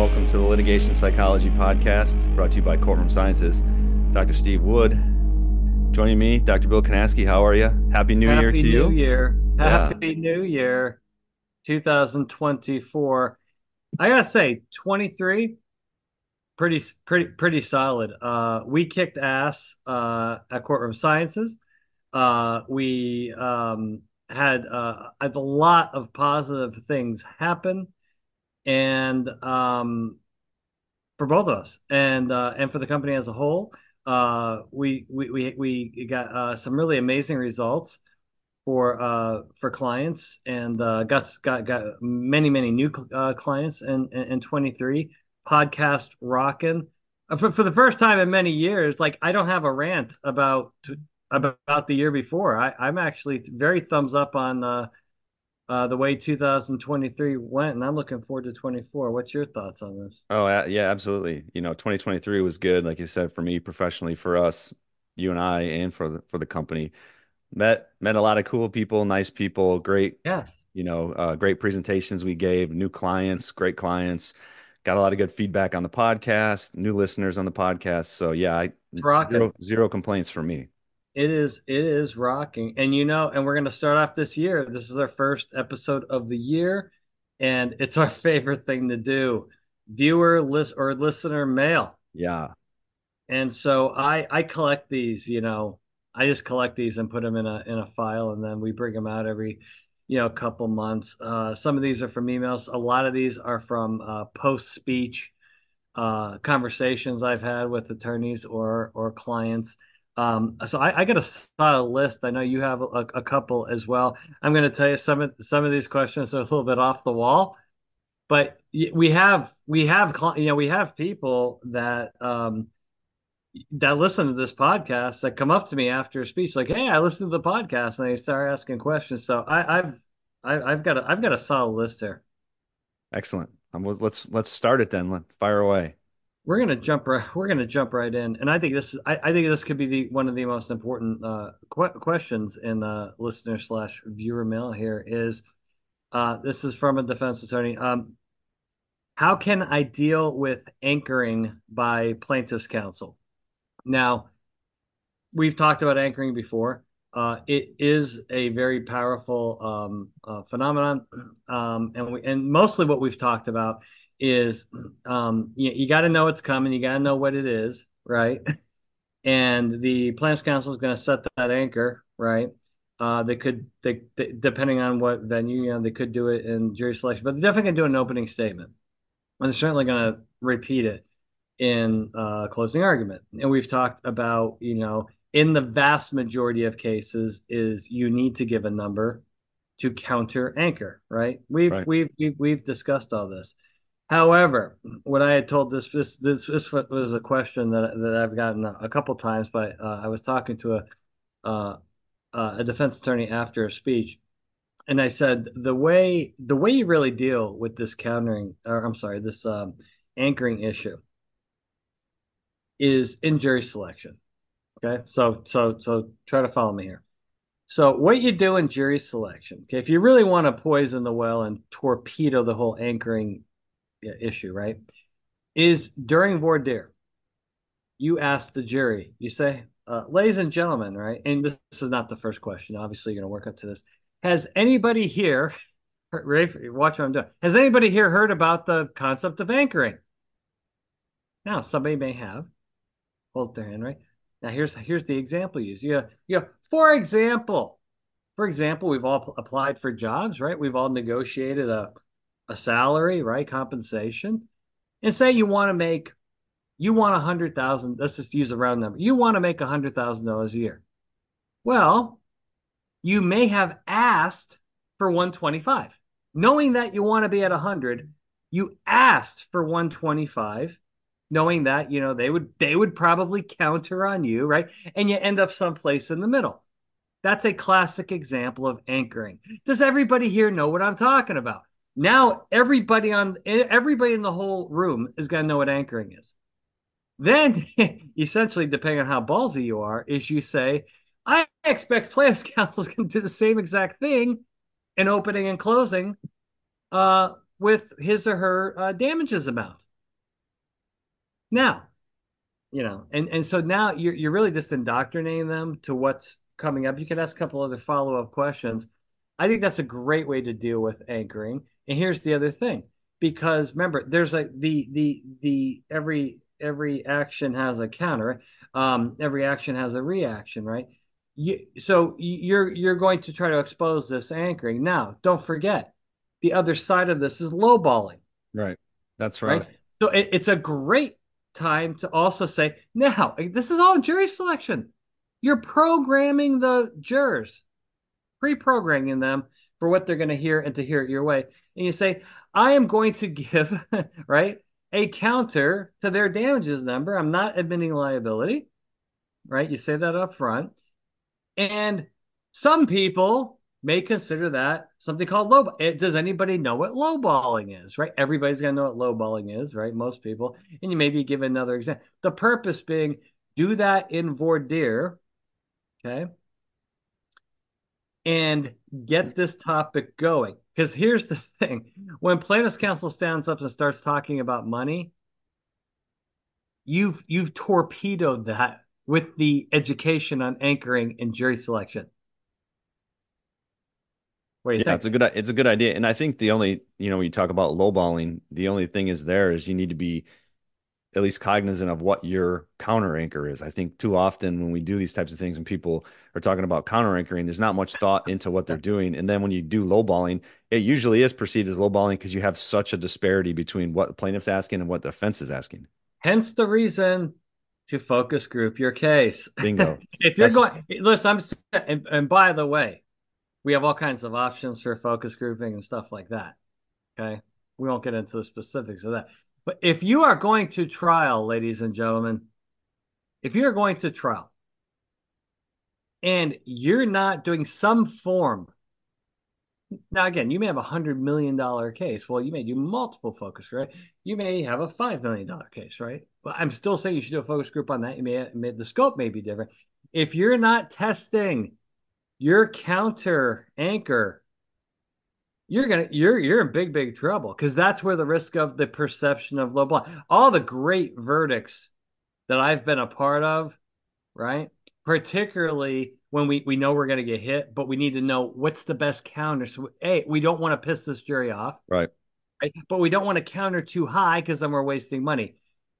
Welcome to the Litigation Psychology Podcast, brought to you by Courtroom Sciences. Dr. Steve Wood, joining me, Dr. Bill Kanasky. How are you? Happy New Year to you. Happy New Year, 2024. I gotta say, 23, pretty solid. We kicked ass at Courtroom Sciences. We had a lot of positive things happen. And for both of us and for the company as a whole, we got some really amazing results for clients, and got many new clients in 23. Podcast rocking for the first time in many years. Like, I don't have a rant about the year before. I'm actually very thumbs up on the way 2023 went, and I'm looking forward to 24. What's your thoughts on this? Oh, yeah, absolutely. You know, 2023 was good, like you said, for me professionally, for us, you and I, and for the company. Met a lot of cool people, nice people, great. Yes. You know, great presentations we gave, new clients, great clients. Got a lot of good feedback on the podcast, new listeners on the podcast. So yeah, zero complaints for me. It is rocking. And you know, and we're going to start off this year. This is our first episode of the year, and it's our favorite thing to do. Viewer listener mail. Yeah. And so I collect these, you know, I just collect these and put them in a file, and then we bring them out every, you know, couple months. Some of these are from emails. A lot of these are from post speech conversations I've had with attorneys or clients. So I got a list. I know you have a couple as well. I'm going to tell you some of these questions are a little bit off the wall, but we have people that that listen to this podcast that come up to me after a speech, like, "Hey, I listened to the podcast," and they start asking questions. So I've got a solid list here. Excellent. Let's start it then. Fire away. We're gonna jump right in, and I think this could be one of the most important questions in listener / viewer mail. Here is this is from a defense attorney. How can I deal with anchoring by plaintiff's counsel? Now, we've talked about anchoring before. It is a very powerful phenomenon, and mostly what we've talked about is you got to know it's coming. You got to know what it is, right? And the plaintiff's counsel is going to set that anchor, right? They depending on what venue, you know, they could do it in jury selection, but they're definitely going to do an opening statement, and they're certainly going to repeat it in closing argument. And we've talked about, you know, in the vast majority of cases, is you need to give a number to counter anchor, right? We've discussed all this. However, what I had told this was a question that I've gotten a couple times, but I was talking to a defense attorney after a speech, and I said the way you really deal with this anchoring issue is in jury selection. Okay, so try to follow me here. So what you do in jury selection, okay, if you really want to poison the well and torpedo the whole anchoring issue, right, is during voir dire, you ask the jury, you say, ladies and gentlemen, right, and this is not the first question, obviously you're going to work up to this. Has anybody here, watch what I'm doing, has anybody here heard about the concept of anchoring? Now, somebody may have, hold their hand, right? Now, here's the example you use. Yeah. For example, we've all applied for jobs, right? We've all negotiated a salary, right? Compensation. And say you want $100,000. Let's just use a round number. You want to make $100,000 a year. Well, you may have asked for 125, knowing that you want to be at 100. You asked for 125. Knowing that, you know, they would probably counter on you, right? And you end up someplace in the middle. That's a classic example of anchoring. Does everybody here know what I'm talking about? Now, everybody in the whole room is going to know what anchoring is. Then, essentially, depending on how ballsy you are, is you say, I expect plaintiff's counsel is going to do the same exact thing in opening and closing with his or her damages amount. now, you know, and so now you're really just indoctrinating them to what's coming up. You can ask a couple other follow-up questions. I think that's a great way to deal with anchoring. And here's the other thing, because remember, there's like the every action has a counter, every action has a reaction, right? So you're going to try to expose this anchoring. Now, don't forget, the other side of this is lowballing. Right. That's right. So it's a great time to also say, now, this is all jury selection. You're programming the jurors, pre-programming them for what they're going to hear and to hear it your way. And you say, I am going to give, right, a counter to their damages number. I'm not admitting liability, right? You say that up front. And some people may consider that something called lowballing. Does anybody know what lowballing is, right? Everybody's going to know what lowballing is, right? Most people. And you maybe give another example. The purpose being, do that in voir dire, okay? And get this topic going. Because here's the thing. When plaintiff's counsel stands up and starts talking about money, you've torpedoed that with the education on anchoring and jury selection. What do you think? It's a good idea. And I think the only, when you talk about lowballing, the only thing is you need to be at least cognizant of what your counter anchor is. I think too often when we do these types of things and people are talking about counter anchoring, there's not much thought into what they're doing. And then when you do lowballing, it usually is perceived as lowballing because you have such a disparity between what the plaintiff's asking and what the offense is asking. Hence the reason to focus group your case. Bingo. If you're going, listen, and by the way, we have all kinds of options for focus grouping and stuff like that. Okay. We won't get into the specifics of that. But if you are going to trial, ladies and gentlemen, if you're going to trial and you're not doing some form, now again, you may have a $100 million case. Well, you may do multiple focus group, right? You may have a $5 million case, right? But I'm still saying you should do a focus group on that. You may, the scope may be different. If you're not testing your counter anchor, you're in big trouble, because that's where the risk of the perception of lowballing. All the great verdicts that I've been a part of, right? Particularly when we know we're going to get hit, but we need to know what's the best counter. So, A, we don't want to piss this jury off, right? But we don't want to counter too high because then we're wasting money.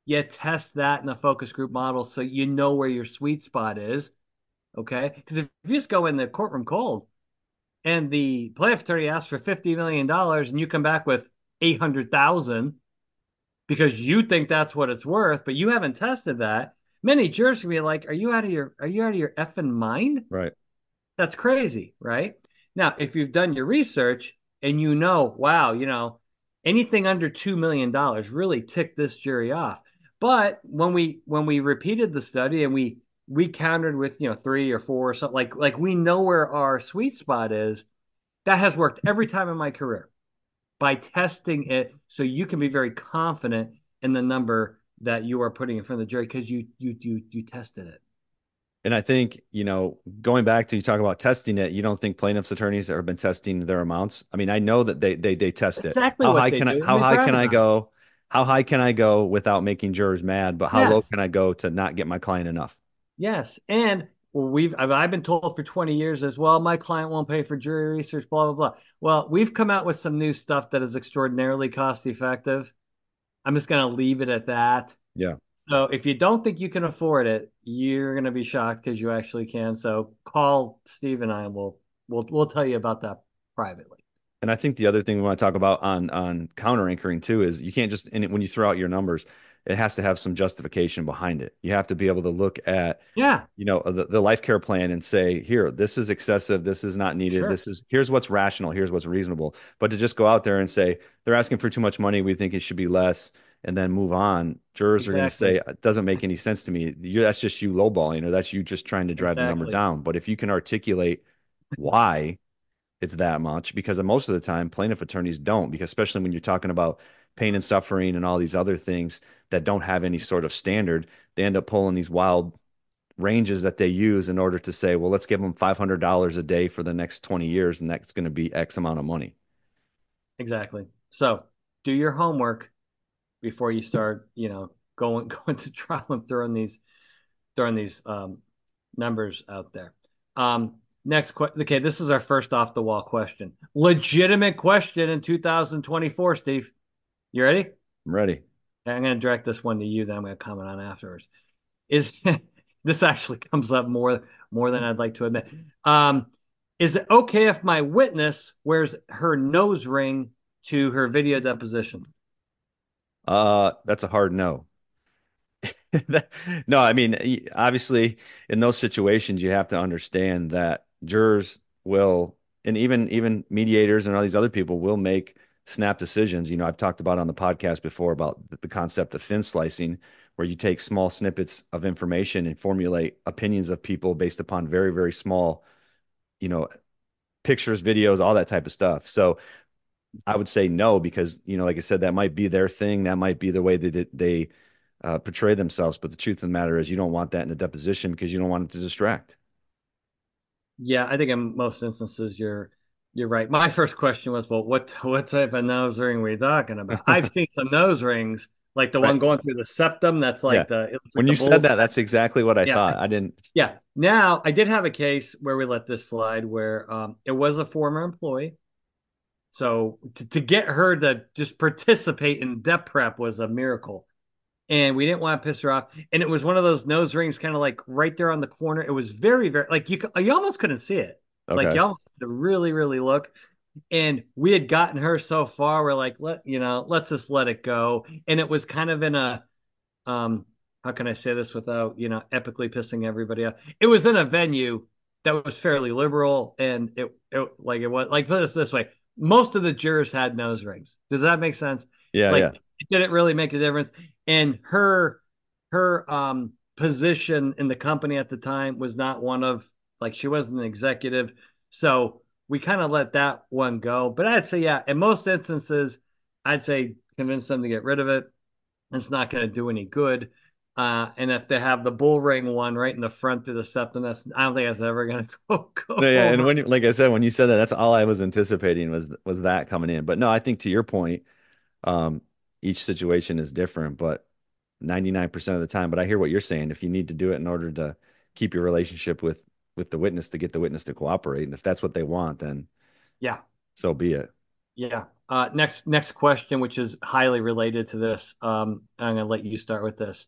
You test that in the focus group model so you know where your sweet spot is, okay? Because if you just go in the courtroom cold, and the plaintiff attorney asks for $50 million and you come back with $800,000 because you think that's what it's worth, but you haven't tested that, many jurors can be like, are you out of your effing mind? Right. That's crazy, right? Now, if you've done your research and you know, wow, anything under $2 million really ticked this jury off. But when we repeated the study and we countered with, 3 or 4 or something, like we know where our sweet spot is. That has worked every time in my career by testing it. So you can be very confident in the number that you are putting in front of the jury because you tested it. And I think, going back to, you talk about testing it, you don't think plaintiff's attorneys have been testing their amounts? I mean, I know that they test exactly it. How high can I go without making jurors mad, but how low can I go to not get my client enough? Yes, and I've been told for 20 years as well, my client won't pay for jury research, blah, blah, blah. Well, we've come out with some new stuff that is extraordinarily cost effective. I'm just going to leave it at that. Yeah. So if you don't think you can afford it, you're going to be shocked because you actually can. So call Steve and I, and we'll tell you about that privately. And I think the other thing we want to talk about on counter anchoring too is you can't just, and when you throw out your numbers, it has to have some justification behind it. You have to be able to look at, the life care plan and say, here, this is excessive. This is not needed. Sure. Here's what's rational. Here's what's reasonable. But to just go out there and say, they're asking for too much money. We think it should be less, and then move on. Jurors are going to say, it doesn't make any sense to me. That's just you lowballing, or that's you just trying to drive the number down. But if you can articulate why it's that much, because most of the time plaintiff attorneys don't, because especially when you're talking about pain and suffering and all these other things that don't have any sort of standard, they end up pulling these wild ranges that they use in order to say, well, let's give them $500 a day for the next 20 years. And that's going to be X amount of money. Exactly. So do your homework before you start, going to trial and throwing these numbers out there. Next question. Okay, this is our first off the wall question. Legitimate question in 2024, Steve. You ready? I'm ready. I'm going to direct this one to you, then I'm going to comment on afterwards. Is this actually comes up more than I'd like to admit. Is it okay if my witness wears her nose ring to her video deposition? That's a hard no. No, I mean, obviously, in those situations, you have to understand that jurors will, and even mediators and all these other people will make snap decisions. You know, I've talked about on the podcast before about the concept of thin slicing, where you take small snippets of information and formulate opinions of people based upon very, very small, you know, pictures, videos, all that type of stuff. So I would say no, because, you know, like I said, that might be their thing. That might be the way that they portray themselves. But the truth of the matter is you don't want that in a deposition because you don't want it to distract. Yeah, I think in most instances you're right. My first question was, well, what type of nose ring were you talking about? I've seen some nose rings, like the one going through the septum. That's like when you said that, that's exactly what I thought. I didn't. Yeah. Now, I did have a case where we let this slide where it was a former employee. So to get her to just participate in dep prep was a miracle. And we didn't want to piss her off. And it was one of those nose rings kind of like right there on the corner. It was very, very, like you almost couldn't see it. Okay. Like you almost had to really, really look. And we had gotten her so far. We're like, let's just let it go. And it was kind of in a, how can I say this without, epically pissing everybody off? It was in a venue that was fairly liberal. And it was put it this way. Most of the jurors had nose rings. Does that make sense? Yeah. It didn't really make a difference. And her position in the company at the time was not one of, like, she wasn't an executive. So we kind of let that one go. But I'd say, yeah, in most instances, I'd say convince them to get rid of it. It's not going to do any good. And if they have the bull ring one right in the front to the septum, I don't think that's ever going to go. No, yeah, and when you said that, that's all I was anticipating was that coming in. But no, I think to your point, each situation is different, but 99% of the time. But I hear what you're saying. If you need to do it in order to keep your relationship with the witness, to get the witness to cooperate, and if that's what they want, then yeah, so be it. Yeah. Next question, which is highly related to this. I'm going to let you start with this.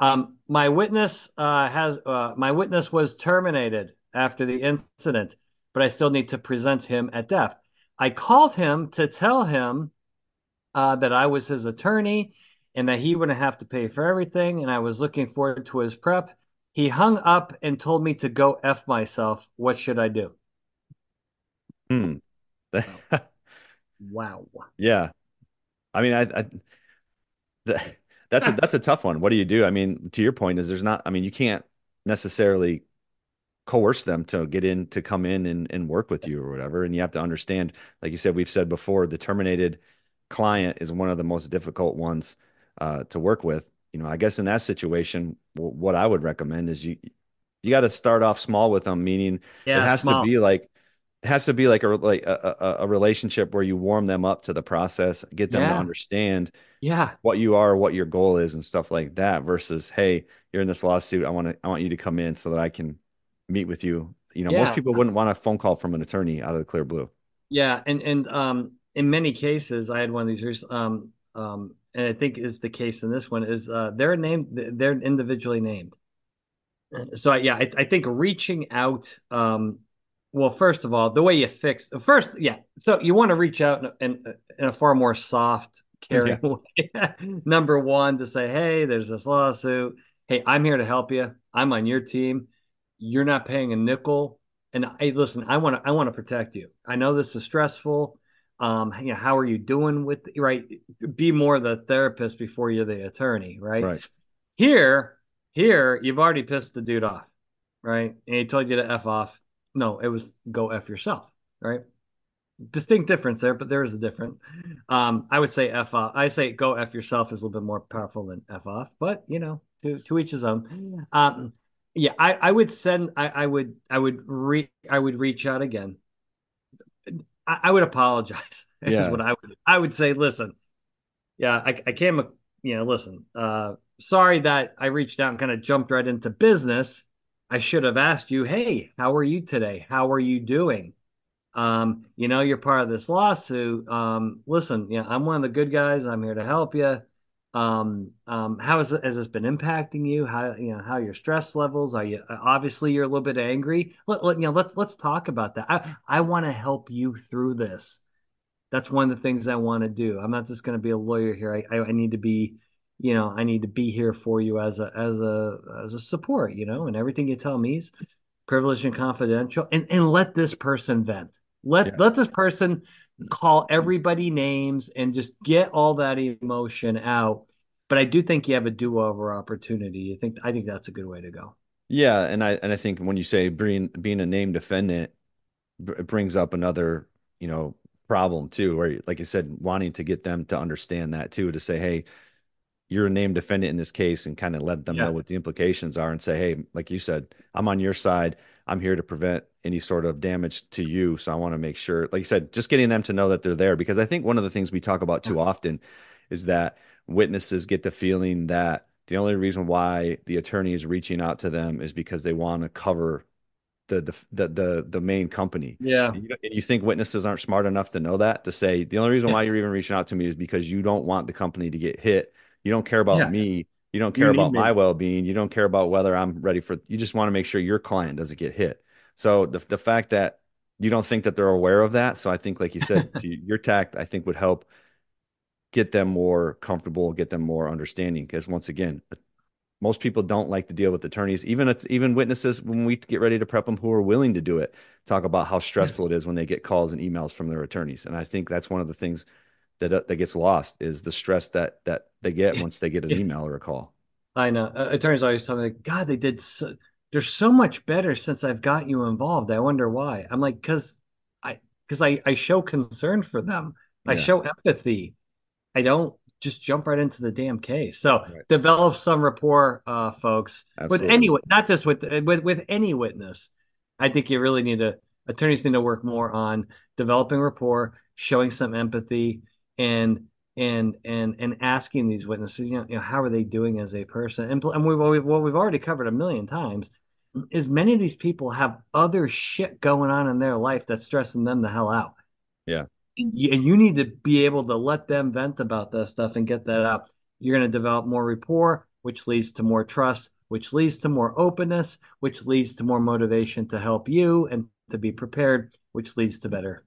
My witness was terminated after the incident, but I still need to present him at depth. I called him to tell him that I was his attorney and that he wouldn't have to pay for everything, and I was looking forward to his prep. He hung up and told me to go F myself. What should I do? Wow. Yeah. I mean, that's a tough one. What do you do? I mean, to your point is you can't necessarily coerce them to come in and work with you or whatever. And you have to understand, like you said, we've said before, the terminated client is one of the most difficult ones to work with. You know, I guess in that situation, what I would recommend is you got to start off small with them, meaning it has to be like a relationship where you warm them up to the process, get them to understand what you are, what your goal is and stuff like that, versus, hey, you're in this lawsuit. I want you to come in so that I can meet with you. You know, most people wouldn't want a phone call from an attorney out of the clear blue. Yeah. And in many cases, I had one of these, and I think is the case in this one, is they're individually named. So I think reaching out, well, first of all, the way you fix first. Yeah. So you want to reach out in a far more soft, caring way. Number one, to say, hey, there's this lawsuit. Hey, I'm here to help you. I'm on your team. You're not paying a nickel. And hey, listen, I want to protect you. I know this is stressful. How are you doing with, right? Be more the therapist before you're the attorney, right? Right. Here, you've already pissed the dude off, right? And he told you to F off. No, it was go F yourself, right? Distinct difference there, but there is a difference. I would say F off. I say go F yourself is a little bit more powerful than F off, but to each his own. I would reach out again. I would apologize. Is what I would say, listen, I came you know, listen, sorry that I reached out and kind of jumped right into business. I should have asked you, hey, how are you today? How are you doing? You know, you're part of this lawsuit. Listen, yeah, I'm one of the good guys. I'm here to help you. How has this been impacting you? How, you know, how your stress levels are? You obviously you're a little bit angry. Let's talk about that. I want to help you through this. That's one of the things I want to do. I'm not just going to be a lawyer here. I need to be, you know, I need to be here for you as a support, you know, and everything you tell me is privileged and confidential, and let this person vent. Let this person call everybody names and just get all that emotion out. But I do think you have a do-over opportunity. I think that's a good way to go. Yeah, and I think when you say being a named defendant, it brings up another, you know, problem too, where, like I said, wanting to get them to understand that too, to say, hey, you're a named defendant in this case, and kind of let them know what the implications are and say, hey, like you said, I'm on your side. I'm here to prevent any sort of damage to you. So I want to make sure, like you said, just getting them to know that they're there, because I think one of the things we talk about too often is that witnesses get the feeling that the only reason why the attorney is reaching out to them is because they want to cover the main company. Yeah. And you think witnesses aren't smart enough to know that, to say, the only reason why you're even reaching out to me is because you don't want the company to get hit. You don't care about me. You don't care about my well-being. You don't care about whether I'm ready for, you just want to make sure your client doesn't get hit. So the fact that you don't think that they're aware of that. So I think, like you said, your tact, I think, would help get them more comfortable, get them more understanding. Because once again, most people don't like to deal with attorneys, even witnesses, when we get ready to prep them, who are willing to do it, talk about how stressful it is when they get calls and emails from their attorneys. And I think that's one of the things that gets lost, is the stress that they get once they get an email or a call. I know. Attorneys always tell me, God, they're so much better since I've got you involved. I wonder why. I'm like, because I show concern for them. I show empathy. I don't just jump right into the damn case. So develop some rapport, folks. Absolutely. With anyone, not just with any witness. I think you really attorneys need to work more on developing rapport, showing some empathy, and asking these witnesses, you know, how are they doing as a person? And we've already covered a million times is many of these people have other shit going on in their life that's stressing them the hell out. Yeah. And you need to be able to let them vent about that stuff and get that out. You're going to develop more rapport, which leads to more trust, which leads to more openness, which leads to more motivation to help you and to be prepared, which leads to better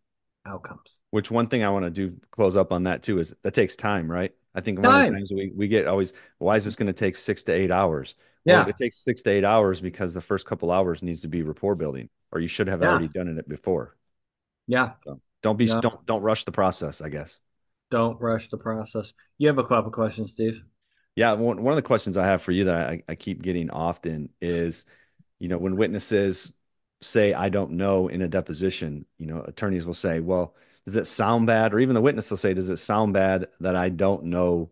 outcomes. Which one thing I want to do, close up on that too, is that takes time, right? I think one of the things we get always, why is this going to take 6 to 8 hours? Yeah. Well, it takes 6 to 8 hours because the first couple hours needs to be rapport building, or you should have already done it before. Yeah. So don't rush the process, I guess. Don't rush the process. You have a couple questions, Steve. Yeah. One of the questions I have for you that I keep getting often is, you know, when witnesses say, I don't know, in a deposition, you know, attorneys will say, well, does it sound bad? Or even the witness will say, does it sound bad that I don't know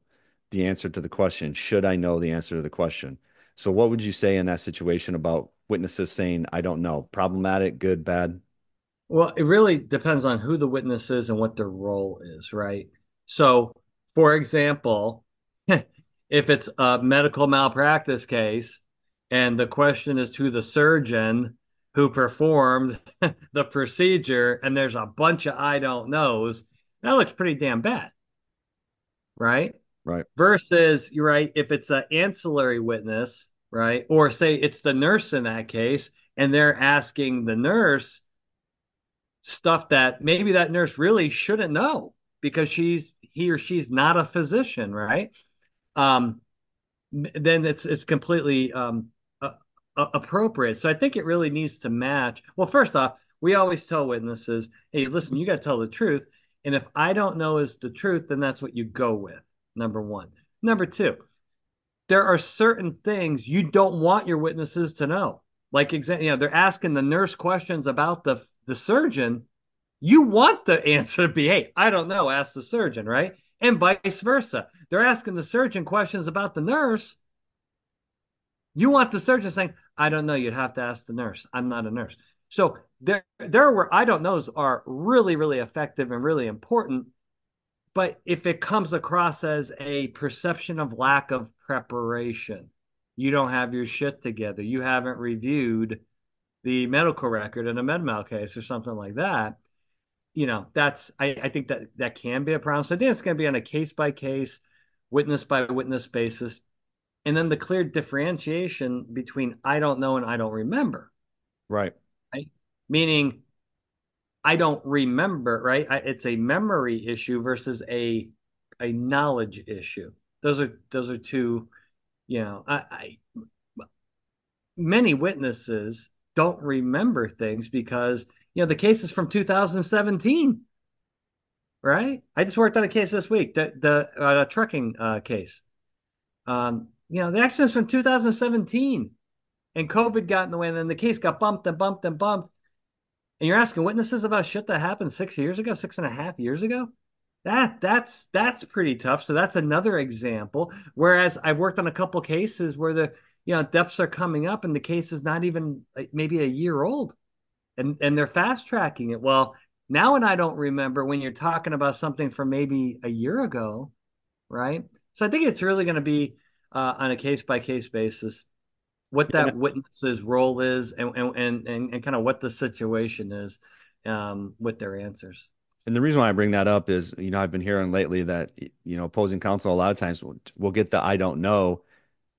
the answer to the question? Should I know the answer to the question? So what would you say in that situation about witnesses saying, I don't know? Problematic, good, bad? Well, it really depends on who the witness is and what their role is, right? So, for example, if it's a medical malpractice case and the question is to the surgeon who performed the procedure, and there's a bunch of I don't knows, that looks pretty damn bad, right? Right. Versus, you're right, if it's an ancillary witness, right, or say it's the nurse in that case, and they're asking the nurse stuff that maybe that nurse really shouldn't know because he or she's not a physician, right? Then it's completely appropriate. So I think it really needs to match. Well, first off, we always tell witnesses, hey, listen, you got to tell the truth. And if I don't know is the truth, then that's what you go with. Number one. Number two, there are certain things you don't want your witnesses to know. Like, you know, they're asking the nurse questions about the surgeon. You want the answer to be, hey, I don't know, ask the surgeon, right? And vice versa. They're asking the surgeon questions about the nurse. You want the surgeon saying, I don't know. You'd have to ask the nurse. I'm not a nurse. So there were I don't knows are really, really effective and really important. But if it comes across as a perception of lack of preparation, you don't have your shit together, you haven't reviewed the medical record in a med mal case or something like that, you know, that's, I think that that can be a problem. So I think it's going to be on a case-by-case, witness-by-witness basis. And then the clear differentiation between I don't know and I don't remember. Right. Right? Meaning I don't remember, right? It's a memory issue versus a knowledge issue. Those are two, you know, many witnesses don't remember things because, you know, the case is from 2017, right? I just worked on a case this week, the trucking case. You know, the accident's from 2017 and COVID got in the way, and then the case got bumped and bumped and bumped. And you're asking witnesses about shit that happened 6 years ago, 6.5 years ago? That's pretty tough. So that's another example. Whereas I've worked on a couple cases where the, you know, depths are coming up and the case is not even like, maybe a year old, and they're fast tracking it. Well, now, and I don't remember when you're talking about something from maybe a year ago, right? So I think it's really going to be on a case by case basis what that witness's role is and kind of what the situation is with their answers. And the reason why I bring that up is, you know, I've been hearing lately that, you know, opposing counsel a lot of times will get the I don't know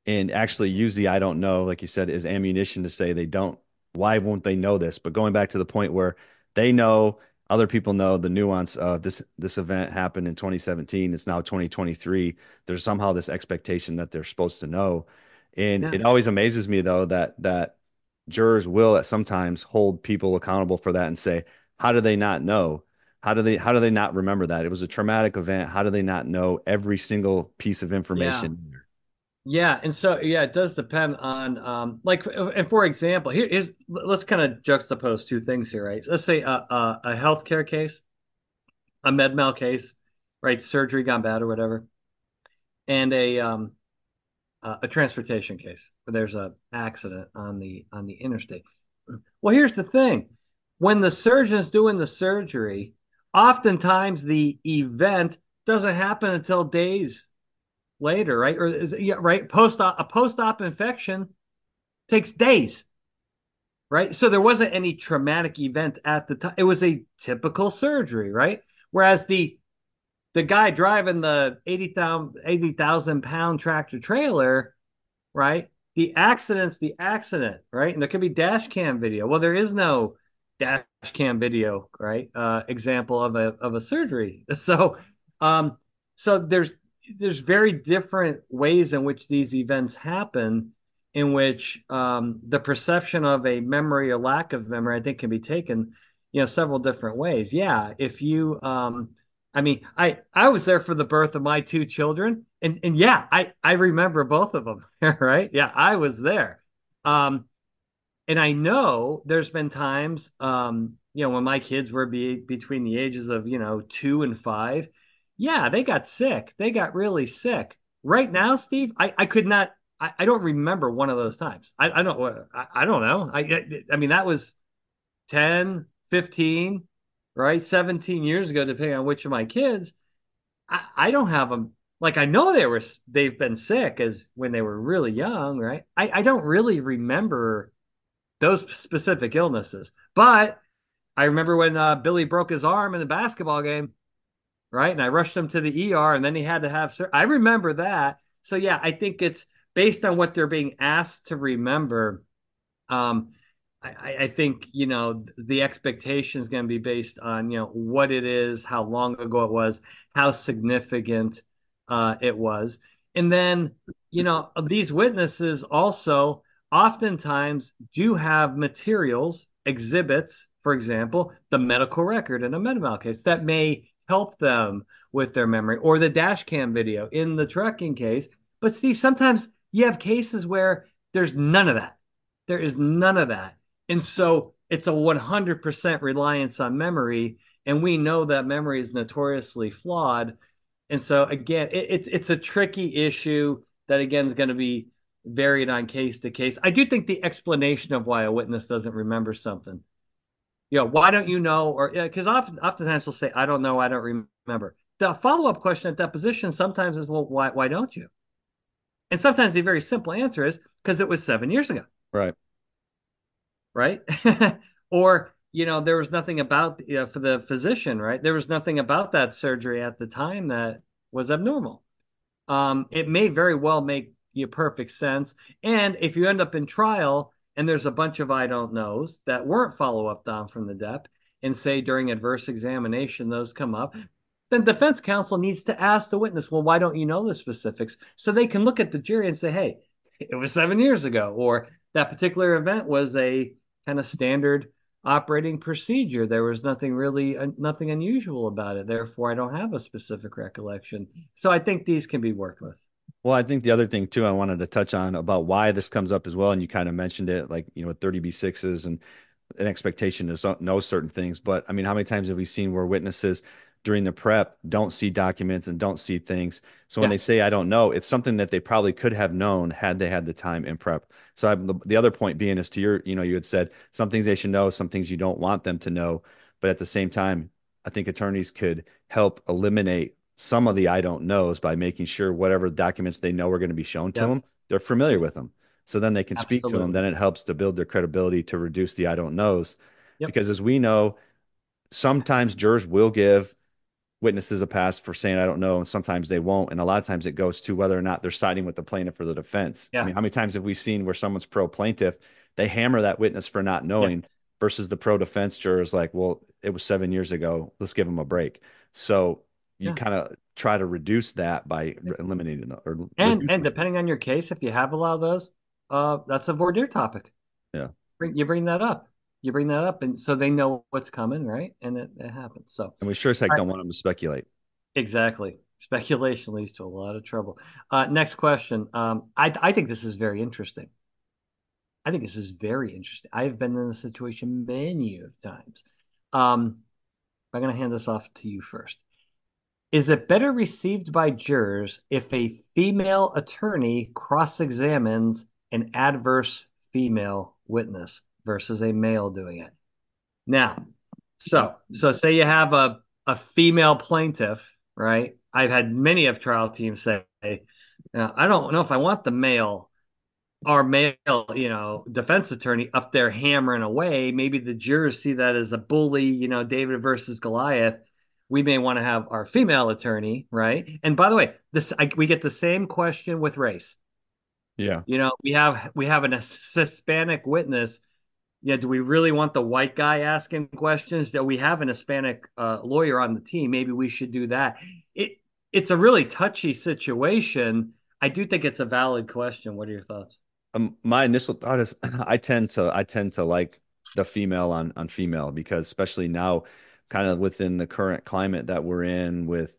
and actually use the I don't know, like you said, as ammunition to say they don't. Why won't they know this? But going back to the point where they know, other people know the nuance of this event happened in 2017. It's now 2023. There's somehow this expectation that they're supposed to know. And it always amazes me, though, that jurors will at sometimes hold people accountable for that and say, how do they not know? How do they not remember that? It was a traumatic event. How do they not know every single piece of information? Yeah. Yeah. And so, yeah, it does depend on like, and for example, let's kind of juxtapose two things here, right? Let's say a healthcare case, a med mal case, right? Surgery gone bad or whatever. And a transportation case where there's an accident on the interstate. Well, here's the thing. When the surgeon's doing the surgery, oftentimes the event doesn't happen until days later, right? Or is it, yeah, right? A post-op infection takes days, right? So there wasn't any traumatic event at the time. It was a typical surgery, right? Whereas the guy driving the 80,000 pound tractor trailer, right? The accident, right? And there could be dash cam video. Well, there is no dash cam video, right? Example of a surgery. So, there's very different ways in which these events happen, in which the perception of a memory or lack of memory, I think, can be taken, you know, several different ways. Yeah. If you, I mean, I was there for the birth of my two children, and yeah, I remember both of them, right? Yeah. I was there. And I know there's been times, you know, when my kids were between the ages of, you know, 2 and 5, yeah, they got sick. They got really sick. Right now, Steve, I could not. I don't remember one of those times. I don't know. I mean, that was 10, 15, right? 17 years ago, depending on which of my kids. I don't have them. Like, I know they've been sick as when they were really young, right? I don't really remember those specific illnesses, but I remember when Billy broke his arm in a basketball game. Right. And I rushed him to the ER, and then he had to have surgery. I remember that. So, yeah, I think it's based on what they're being asked to remember. I think, you know, the expectation is going to be based on, you know, what it is, how long ago it was, how significant it was. And then, you know, these witnesses also oftentimes do have materials, exhibits, for example, the medical record in a med mal case that may help them with their memory, or the dash cam video in the trucking case. But Steve, sometimes you have cases where there's none of that. There is none of that. And so it's a 100% reliance on memory. And we know that memory is notoriously flawed. And so again, it's a tricky issue that again is going to be varied on case to case. I do think the explanation of why a witness doesn't remember something, you know, why don't you know? Or because oftentimes they'll say, I don't know, I don't remember. The follow-up question at deposition sometimes is, well, why don't you? And sometimes the very simple answer is because it was 7 years ago. Right. Right. Or, you know, there was nothing about, you know, for the physician, right? There was nothing about that surgery at the time that was abnormal. It may very well make you perfect sense. And if you end up in trial and there's a bunch of I don't knows that weren't follow-up down from the dep, and say during adverse examination, those come up, then defense counsel needs to ask the witness, well, why don't you know the specifics? So they can look at the jury and say, hey, it was 7 years ago, or that particular event was a kind of standard operating procedure. There was nothing really, nothing unusual about it. Therefore, I don't have a specific recollection. So I think these can be worked with. Well, I think the other thing too, I wanted to touch on about why this comes up as well. And you kind of mentioned it, like, you know, 30B6s and an expectation to know certain things. But I mean, how many times have we seen where witnesses during the prep don't see documents and don't see things? So when they say, I don't know, it's something that they probably could have known had they had the time in prep. So the other point being is to your, you know, you had said some things they should know, some things you don't want them to know. But at the same time, I think attorneys could help eliminate some of the I don't knows by making sure whatever documents they know are going to be shown to them, they're familiar with them. So then they can speak to them. Then it helps to build their credibility to reduce the I don't knows. Yep. Because as we know, sometimes jurors will give witnesses a pass for saying, I don't know. And sometimes they won't. And a lot of times it goes to whether or not they're siding with the plaintiff or the defense. Yeah. I mean, how many times have we seen where someone's pro plaintiff, they hammer that witness for not knowing versus the pro defense jurors like, well, it was 7 years ago. Let's give them a break. So you kind of try to reduce that by eliminating or and depending on your case, if you have a lot of those, that's a voir dire topic. Yeah. You bring that up. And so they know what's coming. Right. And it happens. So, and we sure as heck don't want them to speculate. Exactly. Speculation leads to a lot of trouble. Next question. I think this is very interesting. I've been in this situation many of times. I'm going to hand this off to you first. Is it better received by jurors if a female attorney cross-examines an adverse female witness versus a male doing it? Now, so say you have a female plaintiff, right? I've had many of trial teams say, I don't know if I want the male, you know, defense attorney up there hammering away. Maybe the jurors see that as a bully, you know, David versus Goliath. We may want to have our female attorney, right? And by the way, we get the same question with race. Yeah. You know, we have a Hispanic witness. Yeah. Do we really want the white guy asking questions? Do we have an Hispanic lawyer on the team? Maybe we should do that. It's a really touchy situation. I do think it's a valid question. What are your thoughts? My initial thought is I tend to like the female on female, because especially now kind of within the current climate that we're in with,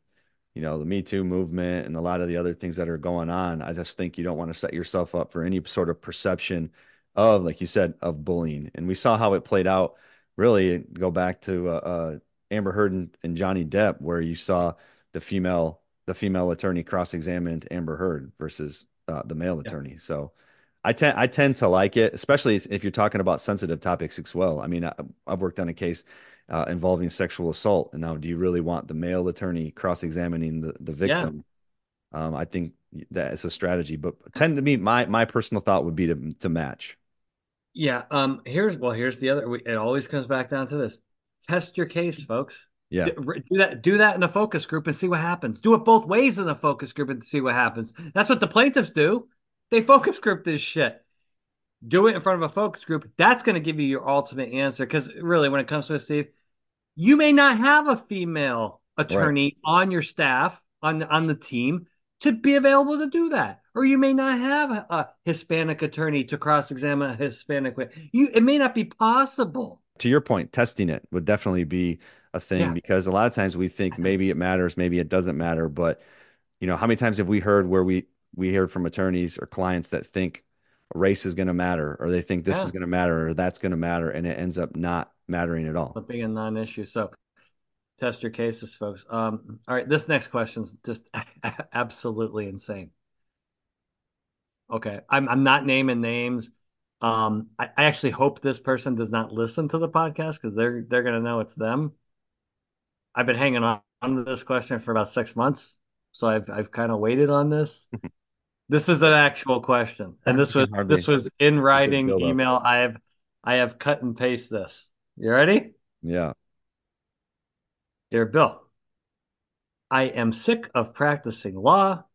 you know, the Me Too movement and a lot of the other things that are going on. I just think you don't want to set yourself up for any sort of perception of, like you said, of bullying. And we saw how it played out, really go back to Amber Heard and Johnny Depp, where you saw the female attorney cross-examined Amber Heard versus the male attorney. So I tend to like it, especially if you're talking about sensitive topics as well. I mean, I've worked on a case involving sexual assault. And now, do you really want the male attorney cross-examining the victim? Yeah. I think that is a strategy, but tend to be my personal thought would be to match. Yeah. Here's the other, it always comes back down to this. Test your case, folks. Yeah. Do that in a focus group and see what happens. Do it both ways in a focus group and see what happens. That's what the plaintiffs do. They focus group this shit. Do it in front of a focus group. That's going to give you your ultimate answer. Because really, when it comes to it, Steve, you may not have a female attorney on your staff, on the team, to be available to do that. Or you may not have a Hispanic attorney to cross-examine a Hispanic. It may not be possible. To your point, testing it would definitely be a thing. Yeah. Because a lot of times we think maybe it matters, maybe it doesn't matter. But, you know, how many times have we heard where we heard from attorneys or clients that think race is going to matter, or they think this is going to matter, or that's going to matter, and it ends up not mattering at all. But being a non-issue. So test your cases, folks. All right, this next question's just absolutely insane. Okay, I'm not naming names. I actually hope this person does not listen to the podcast, because they're going to know it's them. I've been hanging on on this question for about 6 months, so I've kind of waited on this. This is an actual question, and this was in writing email. I have cut and paste this. You ready? Yeah. Dear Bill, I am sick of practicing law.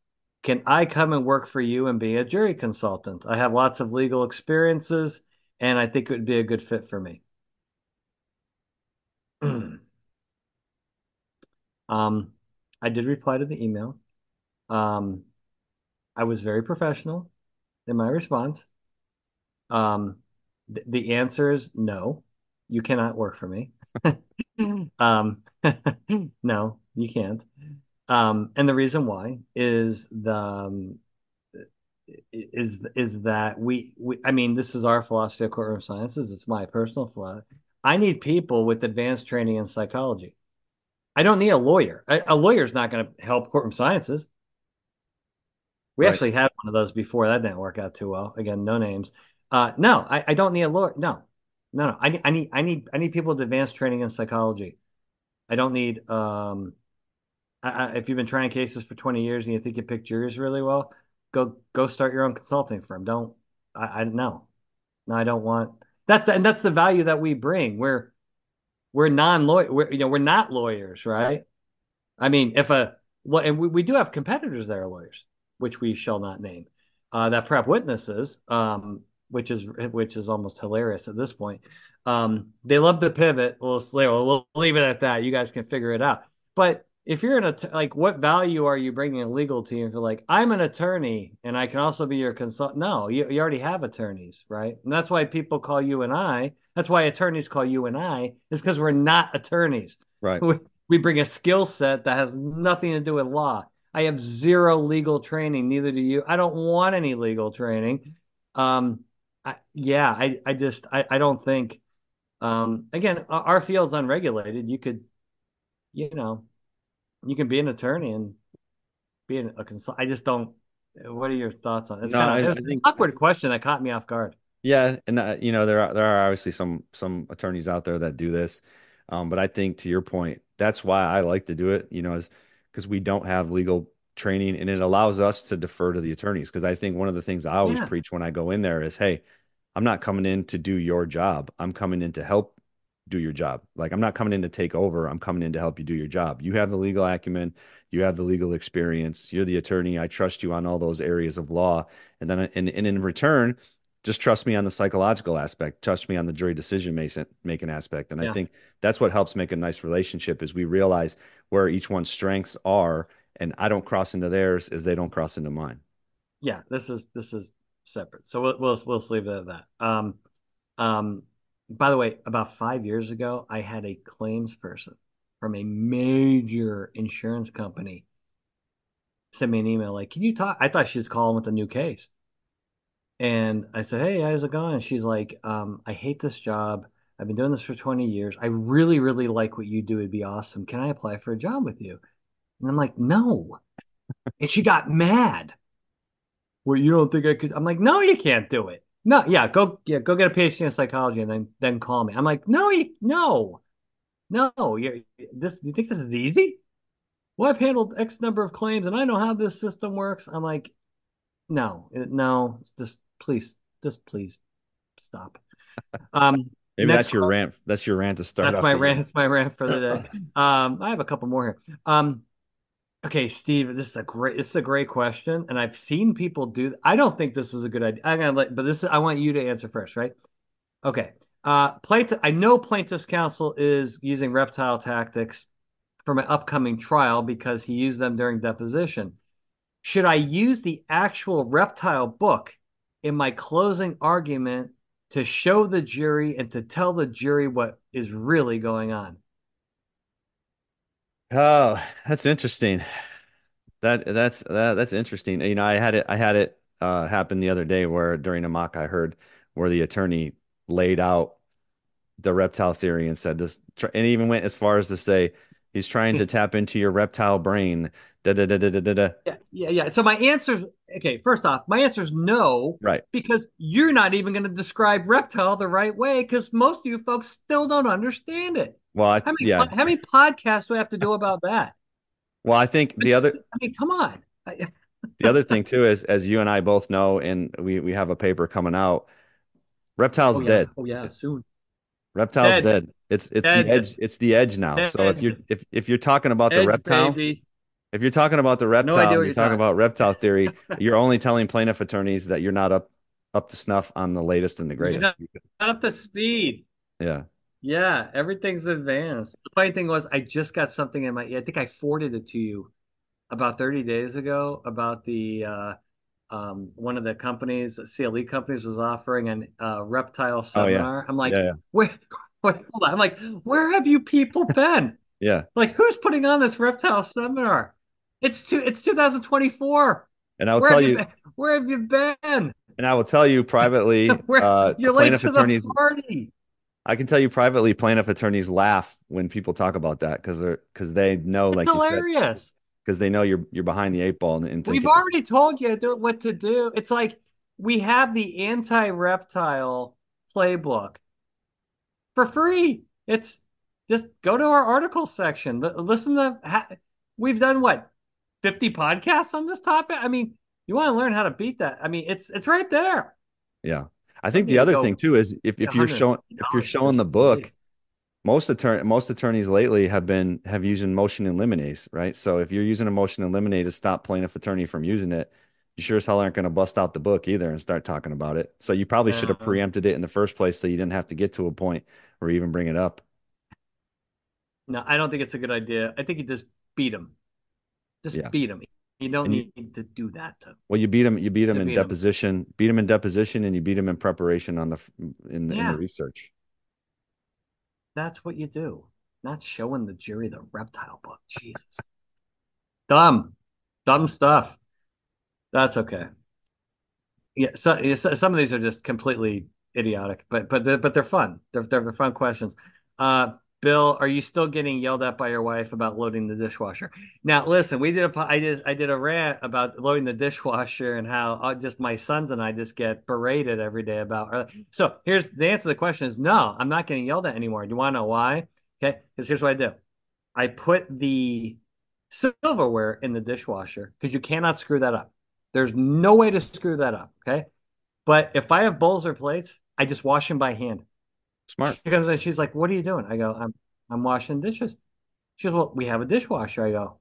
Can I come and work for you and be a jury consultant? I have lots of legal experiences, and I think it would be a good fit for me. I did reply to the email. I was very professional in my response. The answer is no, you cannot work for me. No, you can't. And the reason why is that I mean, this is our philosophy of Courtroom Sciences. It's my personal philosophy. I need people with advanced training in psychology. I don't need a lawyer. A lawyer's not going to help Courtroom Sciences. We actually had one of those before. That didn't work out too well. Again, no names. No, I don't need a lawyer. No. I need people with advanced training in psychology. I don't need. If you've been trying cases for 20 years and you think you pick juries really well, go start your own consulting firm. Don't. No, I don't want that. And that's the value that we bring. We're non-lawyer. We're not lawyers, right? I mean, and we do have competitors that are lawyers, which we shall not name, that prep witnesses, which is almost hilarious at this point. They love to pivot. We'll leave it at that. You guys can figure it out. But if you're like, what value are you bringing a legal team? If you're like, I'm an attorney and I can also be your consultant. No, you already have attorneys, right? And that's why people call you and I. That's why attorneys call you and I, is because we're not attorneys. Right. We bring a skill set that has nothing to do with law. I have zero legal training. Neither do you. I don't want any legal training. I don't think, again, our field's unregulated. You can be an attorney and be a consultant. I just don't. What are your thoughts on it? It's an awkward question that caught me off guard. Yeah. And there are obviously some attorneys out there that do this. But I think, to your point, that's why I like to do it, is because we don't have legal training, and it allows us to defer to the attorneys. Because I think one of the things I always preach when I go in there is, hey, I'm not coming in to do your job. I'm coming in to help do your job. Like, I'm not coming in to take over. I'm coming in to help you do your job. You have the legal acumen. You have the legal experience. You're the attorney. I trust you on all those areas of law. And then and in return, just trust me on the psychological aspect. Trust me on the jury decision-making aspect. And I think that's what helps make a nice relationship, is we realize where each one's strengths are, and I don't cross into theirs as they don't cross into mine. Yeah, this is separate. So we'll leave it at that. By the way, about 5 years ago, I had a claims person from a major insurance company send me an email like, "Can you talk?" I thought she was calling with a new case. And I said, "Hey, how's it going?" And she's like, "I hate this job. I've been doing this for 20 years. I really, really like what you do. It'd be awesome. Can I apply for a job with you?" And I'm like, "No." And she got mad. "Well, you don't think I could?" I'm like, "No, you can't do it. No, go get a PhD in psychology and then call me." I'm like, "No, no. Do you think this is easy? Well, I've handled X number of claims and I know how this system works." I'm like, No, it's just please stop. Maybe that's your rant. That's your rant to start. That's my rant. It's my rant for the day. I have a couple more here. Okay, Steve, this is a great question, and I've seen people do. I don't think this is a good idea. I want you to answer first, right? Okay. I know plaintiff's counsel is using reptile tactics for my upcoming trial because he used them during deposition. Should I use the actual reptile book in my closing argument to show the jury and to tell the jury what is really going on? Oh, that's interesting. That's interesting. I had it happen the other day where, during a mock I heard, where the attorney laid out the reptile theory and said this, and even went as far as to say, he's trying to tap into your reptile brain. So my answer's, okay, first off, my answer's no. Right. Because you're not even going to describe reptile the right way, because most of you folks still don't understand it. Well, how many podcasts do I have to do about that? Well, I think the other, I mean, come on. The other thing too is, as you and I both know, and we have a paper coming out, reptiles dead. Oh yeah, soon. Reptiles dead. It's dead. The edge. It's the edge now. Dead. So if you're talking about the reptile, baby. If you're talking about the reptile, no you're talking about reptile theory, you're only telling plaintiff attorneys that you're not up to snuff on the latest and the greatest. Not up to speed. Yeah. Yeah, everything's advanced. The funny thing was, I just got something in my ear. I think I forwarded it to you about 30 days ago about the one of the companies, CLE companies, was offering an reptile seminar. Oh, yeah. I'm like, yeah. Wait, hold on. I'm like, where have you people been? Yeah. Like, who's putting on this reptile seminar? It's 2024. And I'll tell you, where have you been? And I will tell you privately, you're late to the party. I can tell you privately, plaintiff attorneys laugh when people talk about that because they know, like, it's hilarious. Because they know you're behind the eight ball. And we've already told you what to do. It's like we have the anti-reptile playbook for free. It's just go to our article section. Listen to we've done what 50 podcasts on this topic. I mean, you want to learn how to beat that? I mean, it's right there. Yeah. I think the other thing too is if you're showing the book, most attorneys lately have using motion in limine, right? So if you're using a motion in limine to stop plaintiff attorney from using it, you sure as hell aren't going to bust out the book either and start talking about it. So you probably should have preempted it in the first place, so you didn't have to get to a point or even bring it up. No, I don't think it's a good idea. I think you just beat him. Beat him. You don't need to do that. Well, you beat him in deposition, and you beat him in preparation in the research. That's what you do. Not showing the jury the reptile book. Jesus, dumb stuff. That's okay. Yeah, so some of these are just completely idiotic, but they're fun. They're fun questions. Bill, are you still getting yelled at by your wife about loading the dishwasher? Now, listen, I did a rant about loading the dishwasher and how just my sons and I just get berated every day about. So here's the answer to the question is no, I'm not getting yelled at anymore. Do you want to know why? Okay, because here's what I do. I put the silverware in the dishwasher because you cannot screw that up. There's no way to screw that up, okay? But if I have bowls or plates, I just wash them by hand. Smart. She comes in, she's like, "What are you doing?" I go, I'm washing dishes." She goes, "Well, we have a dishwasher." I go,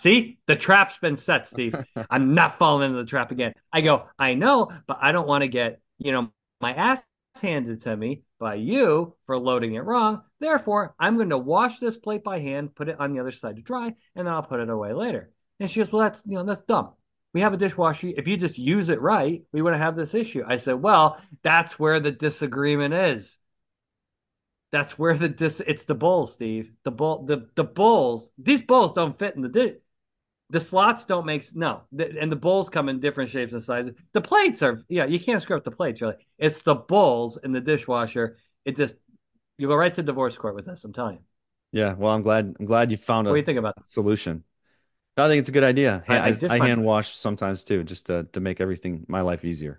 "See, the trap's been set, Steve. I'm not falling into the trap again." I go, "I know, but I don't want to get, my ass handed to me by you for loading it wrong. Therefore, I'm going to wash this plate by hand, put it on the other side to dry, and then I'll put it away later." And she goes, "Well, that's that's dumb. We have a dishwasher. If you just use it right, we wouldn't have this issue." I said, well, that's where the disagreement is. That's where it's the bowls, Steve. The bowls, these bowls don't fit in the slots don't make, no. And the bowls come in different shapes and sizes. The plates are, you can't screw up the plates, really. It's the bowls in the dishwasher. You go right to divorce court with this, I'm telling you. Yeah, well, I'm glad you found what do you think about solution. I think it's a good idea. I hand wash sometimes too, just to make my life easier.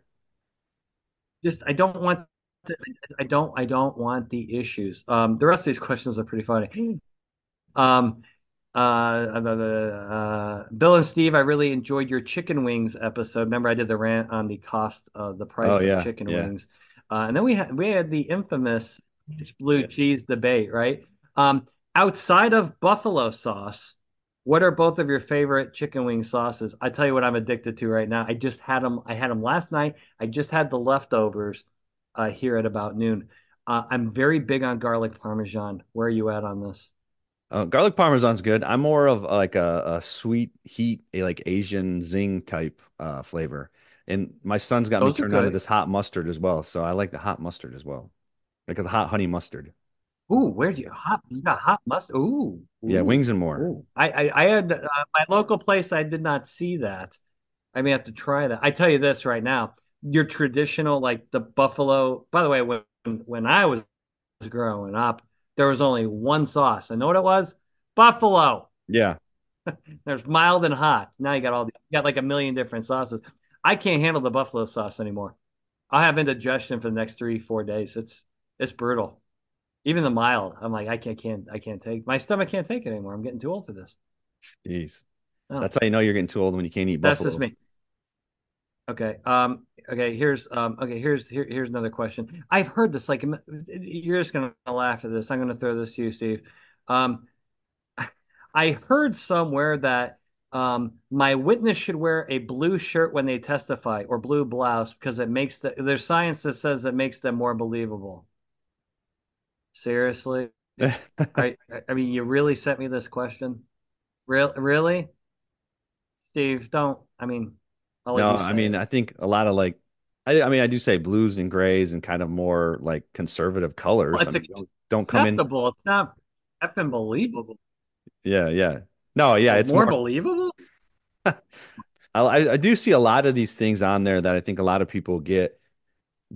Just I don't want the issues. The rest of these questions are pretty funny. Bill and Steve, I really enjoyed your chicken wings episode. Remember, I did the rant on the cost of the price of chicken wings, and then we had the infamous blue cheese debate, right? Outside of buffalo sauce. What are both of your favorite chicken wing sauces? I tell you what I'm addicted to right now. I just had them. I had them last night. I just had the leftovers here at about noon. I'm very big on garlic parmesan. Where are you at on this? Garlic parmesan's good. I'm more of like a sweet heat, like Asian zing type flavor. And my son's got me turned on to this hot mustard as well. So I like the hot mustard as well, like the hot honey mustard. Ooh, you got hot mustard. Ooh. Yeah, wings and more. Ooh. I had my local place. I did not see that. I may have to try that. I tell you this right now, your traditional, like the buffalo. By the way, when I was growing up, there was only one sauce. I know what it was? Buffalo. Yeah. There's mild and hot. Now you got like a million different sauces. I can't handle the buffalo sauce anymore. I'll have indigestion for the next 3-4 days. It's brutal. Even the mild, I'm like, I can't take my stomach can't take it anymore. I'm getting too old for this. Jeez. Oh. That's how you know you're getting too old, when you can't eat buffalo. That's just me. Okay. Okay. Here's okay. Here's another question. I've heard this. Like, you're just gonna laugh at this. I'm gonna throw this to you, Steve. I heard somewhere that my witness should wear a blue shirt when they testify, or blue blouse, because it makes there's science that says it makes them more believable. Seriously? I mean, you really sent me this question? Really? Steve, don't. I mean. No, I mean, I think a lot of like, I do say blues and grays and kind of more like conservative colors. Well, I mean, don't come in. It's not effing believable. Yeah. No, yeah. It's more believable. I do see a lot of these things on there that I think a lot of people get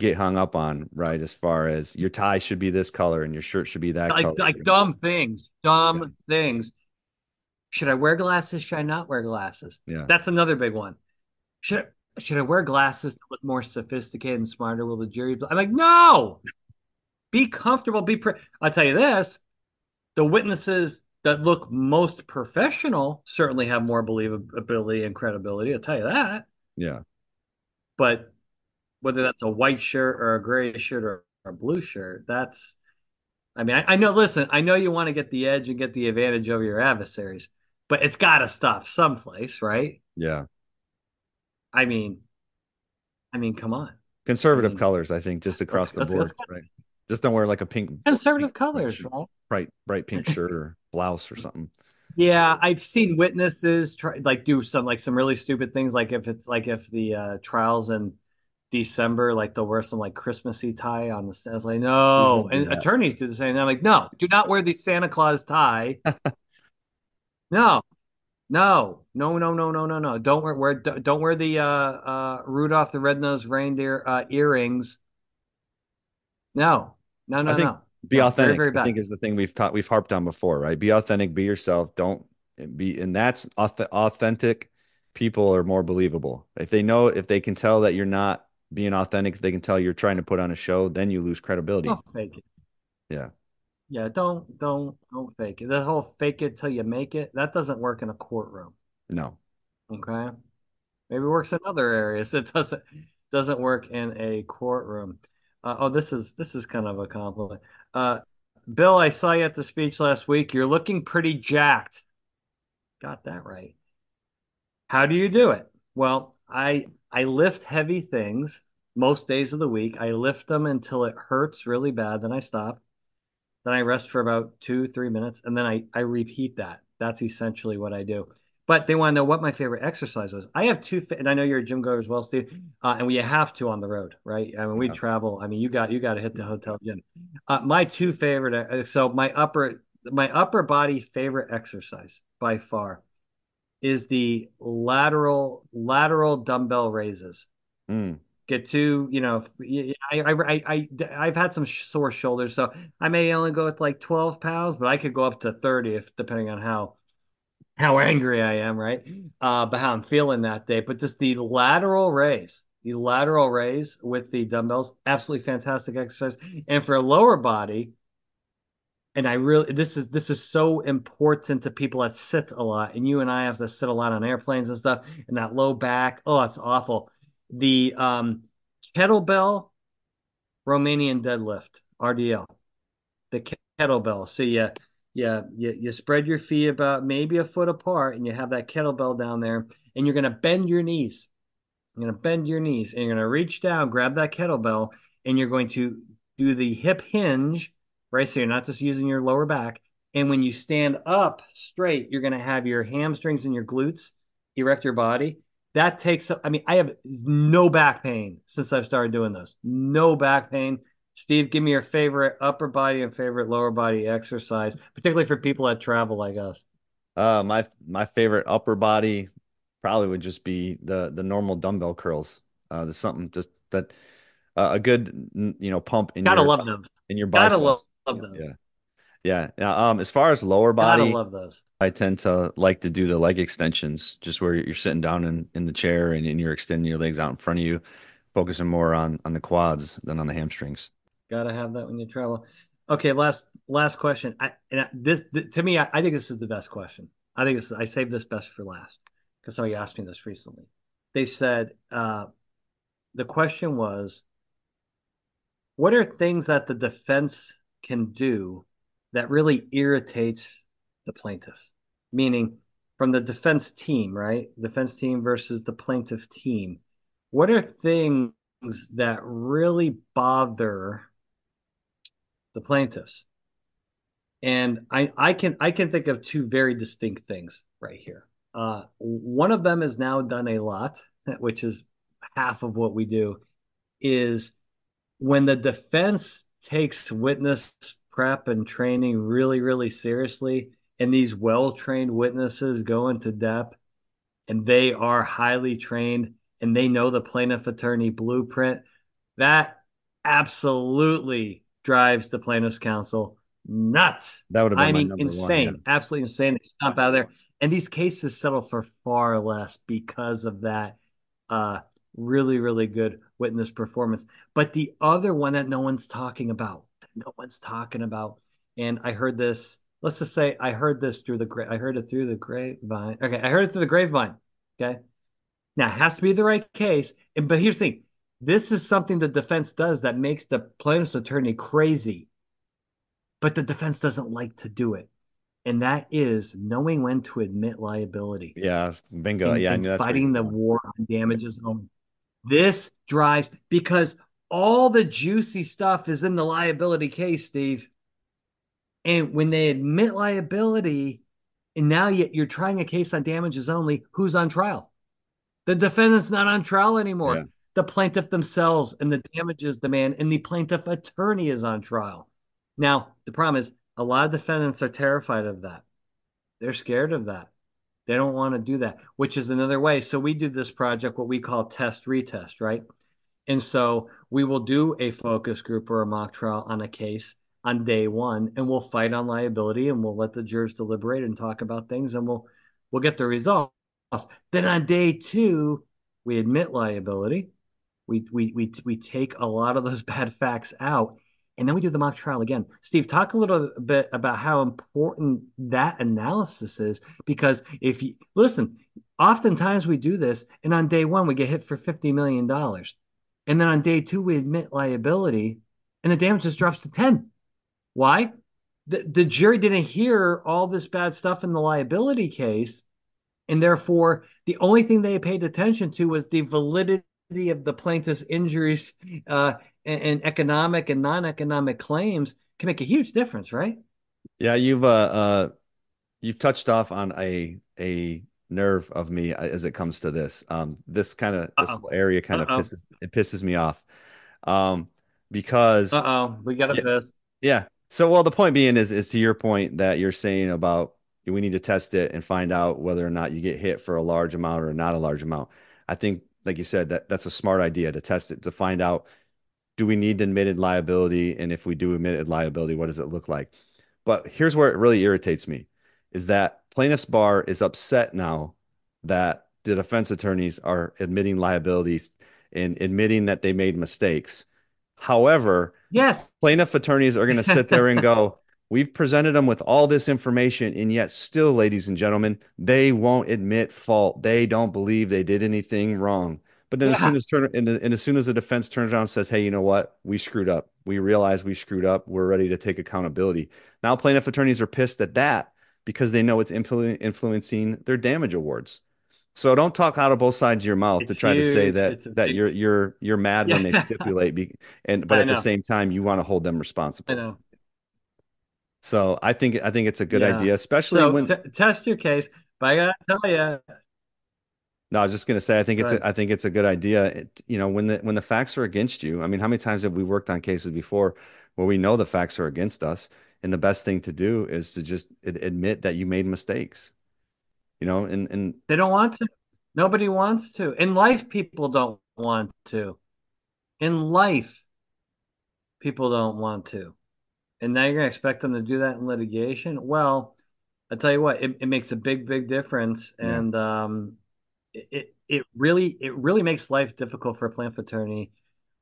hung up on, right? As far as your tie should be this color and your shirt should be that color. Like dumb things. Should I wear glasses? Should I not wear glasses? Yeah. That's another big one. Should I wear glasses to look more sophisticated and smarter? Will the jury? I'm like, no. Be comfortable. I'll tell you this: the witnesses that look most professional certainly have more believability and credibility. I'll tell you that. Yeah. But whether that's a white shirt or a gray shirt or a blue shirt, that's. I mean, I know. Listen, I know you want to get the edge and get the advantage over your adversaries, but it's got to stop someplace, right? Yeah. I mean, come on. Conservative colors, I think, just across the board, right? Just don't wear like a pink. Conservative colors, right? Bright pink shirt or blouse or something. Yeah, I've seen witnesses try like do some really stupid things. Like if the trial's in December, like they'll wear some like Christmassy tie on the stands. Like, no, and attorneys do the same. And I'm like, no, do not wear the Santa Claus tie. No. No. Don't wear the Rudolph the Red-Nosed Reindeer earrings. No. Be authentic. Very, very bad. I think is the thing we've harped on before, right? Be authentic, be yourself. Don't be, and that's authentic. People are more believable. If they can tell that you're not being authentic, if they can tell you're trying to put on a show, then you lose credibility. Don't fake it. Yeah. Yeah, don't fake it. The whole fake it till you make it, that doesn't work in a courtroom. No. Okay. Maybe it works in other areas. It doesn't work in a courtroom. This is kind of a compliment. Bill, I saw you at the speech last week. You're looking pretty jacked. Got that right. How do you do it? Well, I lift heavy things most days of the week. I lift them until it hurts really bad, then I stop. Then I rest for about 2-3 minutes, and then I repeat that. That's essentially what I do. But they want to know what my favorite exercise was. I have two, and I know you're a gym goer as well, Steve, and we have to on the road, right? I mean, we travel. I mean, you got to hit the hotel gym. My two favorite, so my upper body favorite exercise by far is the lateral dumbbell raises. Mm. Get two, I've had some sore shoulders, so I may only go with like 12 pounds, but I could go up to 30 depending on how angry I am, right? But how I'm feeling that day. But just the lateral raise with the dumbbells, absolutely fantastic exercise. And for a lower body, and I really, this is so important to people that sit a lot, and you and I have to sit a lot on airplanes and stuff, and that low back, oh, it's awful. The kettlebell Romanian deadlift, RDL. The kettlebell. So you spread your feet about maybe a foot apart, and you have that kettlebell down there, and you're going to bend your knees. And you're going to reach down, grab that kettlebell, and you're going to do the hip hinge, right? So you're not just using your lower back. And when you stand up straight, you're going to have your hamstrings and your glutes erect your body. That takes, I mean, I have no back pain since I've started doing those. No back pain. Steve, give me your favorite upper body and favorite lower body exercise, particularly for people that travel like us. My favorite upper body probably would just be the normal dumbbell curls. There's something just that a good pump in. Gotta love them. In your biceps. Gotta love them. Yeah. Now, as far as lower body, I love those. I tend to like to do the leg extensions, just where you're sitting down in the chair and you're extending your legs out in front of you, focusing more on the quads than on the hamstrings. Gotta have that when you travel. Okay, last question. To me, I think this is the best question. I think I saved this best for last because somebody asked me this recently. They said, the question was, what are things that the defense can do that really irritates the plaintiff? Meaning from the defense team, right? Defense team versus the plaintiff team. What are things that really bother the plaintiffs? And I can think of two very distinct things right here. One of them is now done a lot, which is half of what we do, is when the defense takes witness prep and training really, really seriously, and these well-trained witnesses go into depth and they are highly trained and they know the plaintiff attorney blueprint, that absolutely drives the plaintiff's counsel nuts. That would have been, I mean, insane, one, yeah. Absolutely insane. They stomp out of there. And these cases settle for far less because of that really, really good witness performance. But the other one that no one's talking about, and I heard this, let's just say I heard it through the grapevine. Okay, I heard it through the grapevine. Okay. Now, it has to be the right case. But here's the thing. This is something the defense does that makes the plaintiff's attorney crazy. But the defense doesn't like to do it. And that is knowing when to admit liability. Yeah, bingo. And, yeah, and I knew that's fighting the war on damages. This drives, because all the juicy stuff is in the liability case, Steve. And when they admit liability, and now you're trying a case on damages only, who's on trial? The defendant's not on trial anymore. Yeah. The plaintiff themselves and the damages demand, and the plaintiff attorney is on trial. Now, the problem is a lot of defendants are terrified of that. They're scared of that. They don't want to do that, which is another way. So we do this project, what we call test retest, right? And so we will do a focus group or a mock trial on a case on day one, and we'll fight on liability, and we'll let the jurors deliberate and talk about things, and we'll get the results. Then on day two, we admit liability. We take a lot of those bad facts out. And then we do the mock trial again. Steve, talk a little bit about how important that analysis is, because if you listen, oftentimes we do this, and on day one, we get hit for $50 million. And then on day two, we admit liability, and the damages drops to 10. Why? The jury didn't hear all this bad stuff in the liability case, and therefore, the only thing they paid attention to was the validity of the plaintiff's injuries, and economic and non-economic claims can make a huge difference, right? Yeah, you've touched off on a nerve of me as it comes to this. This area pisses me off, because we got to piss. Yeah. So, well, the point being is to your point that you're saying about we need to test it and find out whether or not you get hit for a large amount or not a large amount. I think, like you said, that's a smart idea to test it to find out. Do we need admitted liability? And if we do admitted liability, what does it look like? But here's where it really irritates me is that plaintiff's bar is upset now that the defense attorneys are admitting liabilities and admitting that they made mistakes. However, yes, plaintiff attorneys are going to sit there and go, we've presented them with all this information. And yet still, ladies and gentlemen, they won't admit fault. They don't believe they did anything wrong. But then, yeah, as soon as the defense turns around and says, "Hey, you know what? We screwed up. We realize we screwed up. We're ready to take accountability." Now, plaintiff attorneys are pissed at that because they know it's influencing their damage awards. So don't talk out of both sides of your mouth to say that you're mad when they stipulate, but at the same time you want to hold them responsible. I know. So I think it's a good idea, especially when test your case. But I gotta tell you. No, I was just going to say, I think it's a good idea. When the facts are against you, I mean, how many times have we worked on cases before where we know the facts are against us? And the best thing to do is to just admit that you made mistakes, and they don't want to. Nobody wants to. In life, people don't want to. And now you're going to expect them to do that in litigation. Well, I tell you what, it makes a big, big difference. Yeah. And, It really makes life difficult for a plaintiff attorney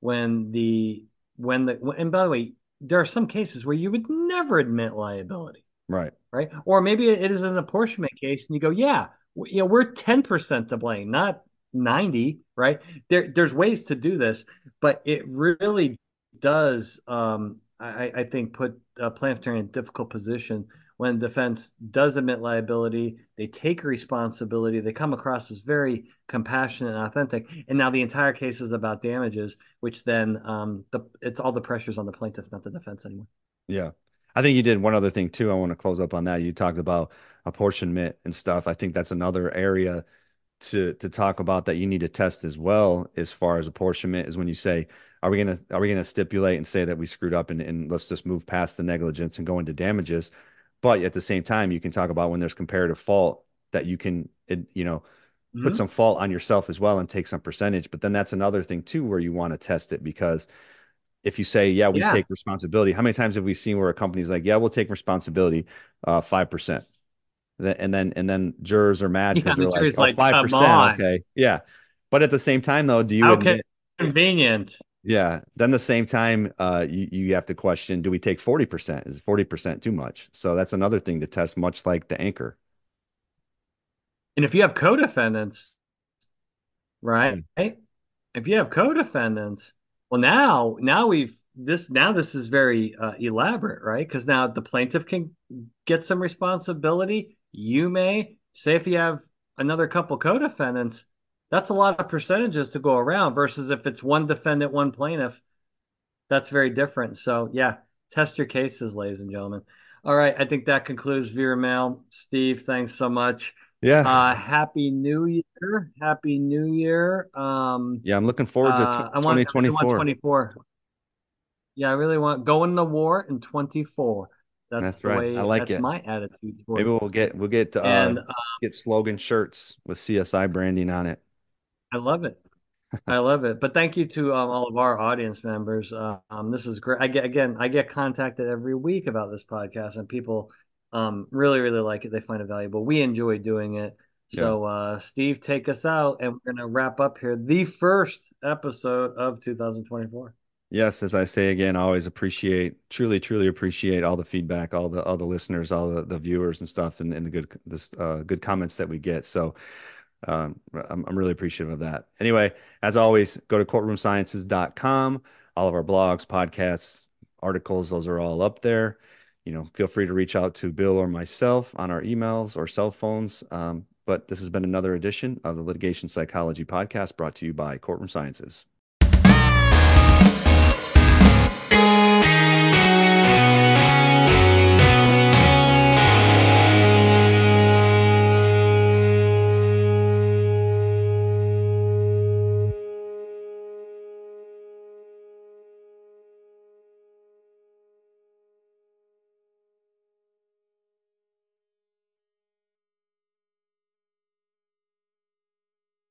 and by the way, there are some cases where you would never admit liability. Right. Right. Or maybe it is an apportionment case and you go, yeah, you know, we're 10% to blame, not 90. Right. There's ways to do this, but it really does, I think, put a plaintiff attorney in a difficult position when defense does admit liability. They take responsibility. They come across as very compassionate and authentic. And now the entire case is about damages, which then it's all the pressures on the plaintiff, not the defense anymore. Yeah. I think you did one other thing too. I want to close up on that. You talked about apportionment and stuff. I think that's another area to talk about that you need to test as well, as far as apportionment, is when you say, are we gonna stipulate and say that we screwed up and let's just move past the negligence and go into damages. But at the same time, you can talk about when there's comparative fault that you can, mm-hmm. put some fault on yourself as well and take some percentage. But then that's another thing too, where you want to test it, because if you say, yeah, we take responsibility, how many times have we seen where a company's like, yeah, we'll take responsibility 5%. And then jurors are mad because they're like, 5%. Okay. Yeah. But at the same time though, do you admit, convenient. Yeah. Then the same time, you have to question, do we take 40%? Is 40% too much? So that's another thing to test, much like the anchor. And if you have co-defendants, right? Yeah. If you have co-defendants, well, now this is very elaborate, right? Because now the plaintiff can get some responsibility. You may say, if you have another couple co-defendants, that's a lot of percentages to go around, versus if it's one defendant, one plaintiff, that's very different. So yeah, test your cases, ladies and gentlemen. All right. I think that concludes viewer mail. Steve, thanks so much. Yeah. Happy New Year. Happy New Year. Yeah, I'm looking forward to 2024. I really want 24. Yeah, I really want going to war in 24. That's the right. Way, I like that's it. My attitude. Maybe we'll get slogan shirts with CSI branding on it. I love it. I love it. But thank you to all of our audience members. This is great. I get contacted every week about this podcast, and people really, really like it. They find it valuable. We enjoy doing it. So, Steve, take us out, and we're going to wrap up here. The first episode of 2024. Yes. As I say again, I always appreciate, truly, truly appreciate all the feedback, all the listeners, all the viewers and stuff, and the good comments that we get. So, I'm really appreciative of that. Anyway, as always, go to courtroomsciences.com. All of our blogs, podcasts, articles, those are all up there. Feel free to reach out to Bill or myself on our emails or cell phones. But this has been another edition of the Litigation Psychology Podcast, brought to you by Courtroom Sciences.